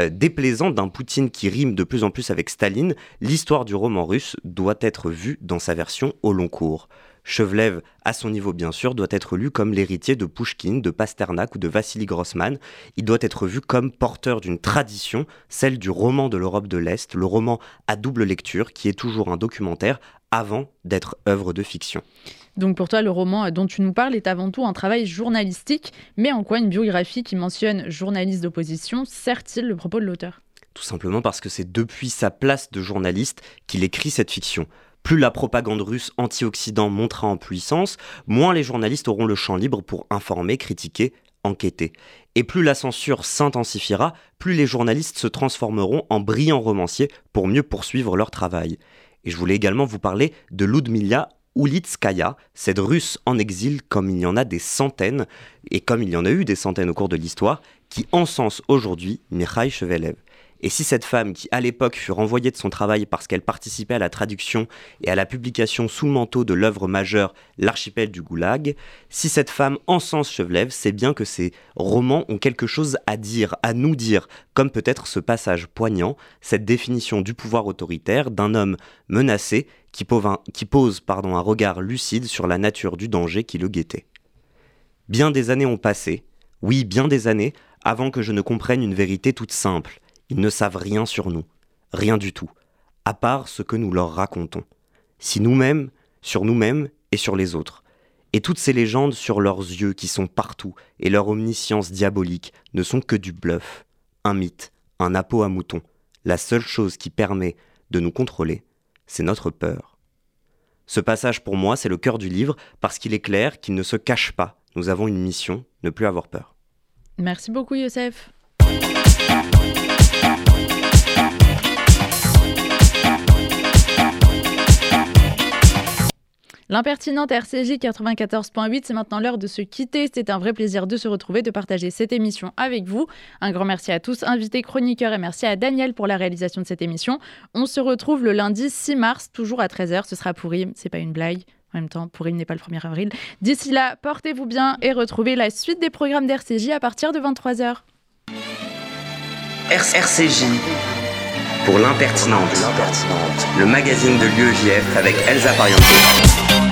déplaisante d'un Poutine qui rime de plus en plus avec Staline, l'histoire du roman russe doit être vue dans sa version au long cours. Shevelev, à son niveau bien sûr, doit être lu comme l'héritier de Pouchkine, de Pasternak ou de Vassili Grossman. Il doit être vu comme porteur d'une tradition, celle du roman de l'Europe de l'Est, le roman à double lecture qui est toujours un documentaire avant d'être œuvre de fiction. Donc pour toi, le roman dont tu nous parles est avant tout un travail journalistique, mais en quoi une biographie qui mentionne journaliste d'opposition sert-il le propos de l'auteur ? Tout simplement parce que c'est depuis sa place de journaliste qu'il écrit cette fiction. Plus la propagande russe anti-Occident montera en puissance, moins les journalistes auront le champ libre pour informer, critiquer, enquêter. Et plus la censure s'intensifiera, plus les journalistes se transformeront en brillants romanciers pour mieux poursuivre leur travail. Et je voulais également vous parler de Ludmilla Ulitskaya, cette Russe en exil comme il y en a des centaines, et comme il y en a eu des centaines au cours de l'histoire, qui encense aujourd'hui Mikhail Shevelev. Et si cette femme, qui à l'époque fut renvoyée de son travail parce qu'elle participait à la traduction et à la publication sous le manteau de l'œuvre majeure L'archipel du Goulag, si cette femme encense Shevelev, c'est bien que ses romans ont quelque chose à dire, à nous dire, comme peut-être ce passage poignant, cette définition du pouvoir autoritaire d'un homme menacé qui pose un regard lucide sur la nature du danger qui le guettait. Bien des années ont passé, oui, bien des années, avant que je ne comprenne une vérité toute simple. Ils ne savent rien sur nous, rien du tout, à part ce que nous leur racontons. Si nous-mêmes, sur nous-mêmes et sur les autres. Et toutes ces légendes sur leurs yeux qui sont partout et leur omniscience diabolique ne sont que du bluff, un mythe, un appôt à moutons. La seule chose qui permet de nous contrôler, c'est notre peur. Ce passage pour moi, c'est le cœur du livre parce qu'il est clair qu'il ne se cache pas. Nous avons une mission, ne plus avoir peur. Merci beaucoup Youssef. L'impertinente RCJ 94.8, c'est maintenant l'heure de se quitter. C'était un vrai plaisir de se retrouver, de partager cette émission avec vous. Un grand merci à tous, invités, chroniqueurs, et merci à Daniel pour la réalisation de cette émission. On se retrouve le lundi 6 mars, toujours à 13h. Ce sera pourri, c'est pas une blague. En même temps, pourri n'est pas le 1er avril. D'ici là, portez-vous bien et retrouvez la suite des programmes d'RCJ à partir de 23h. RCJ pour l'impertinente, le magazine de l'UEJF avec Elsa Pariente.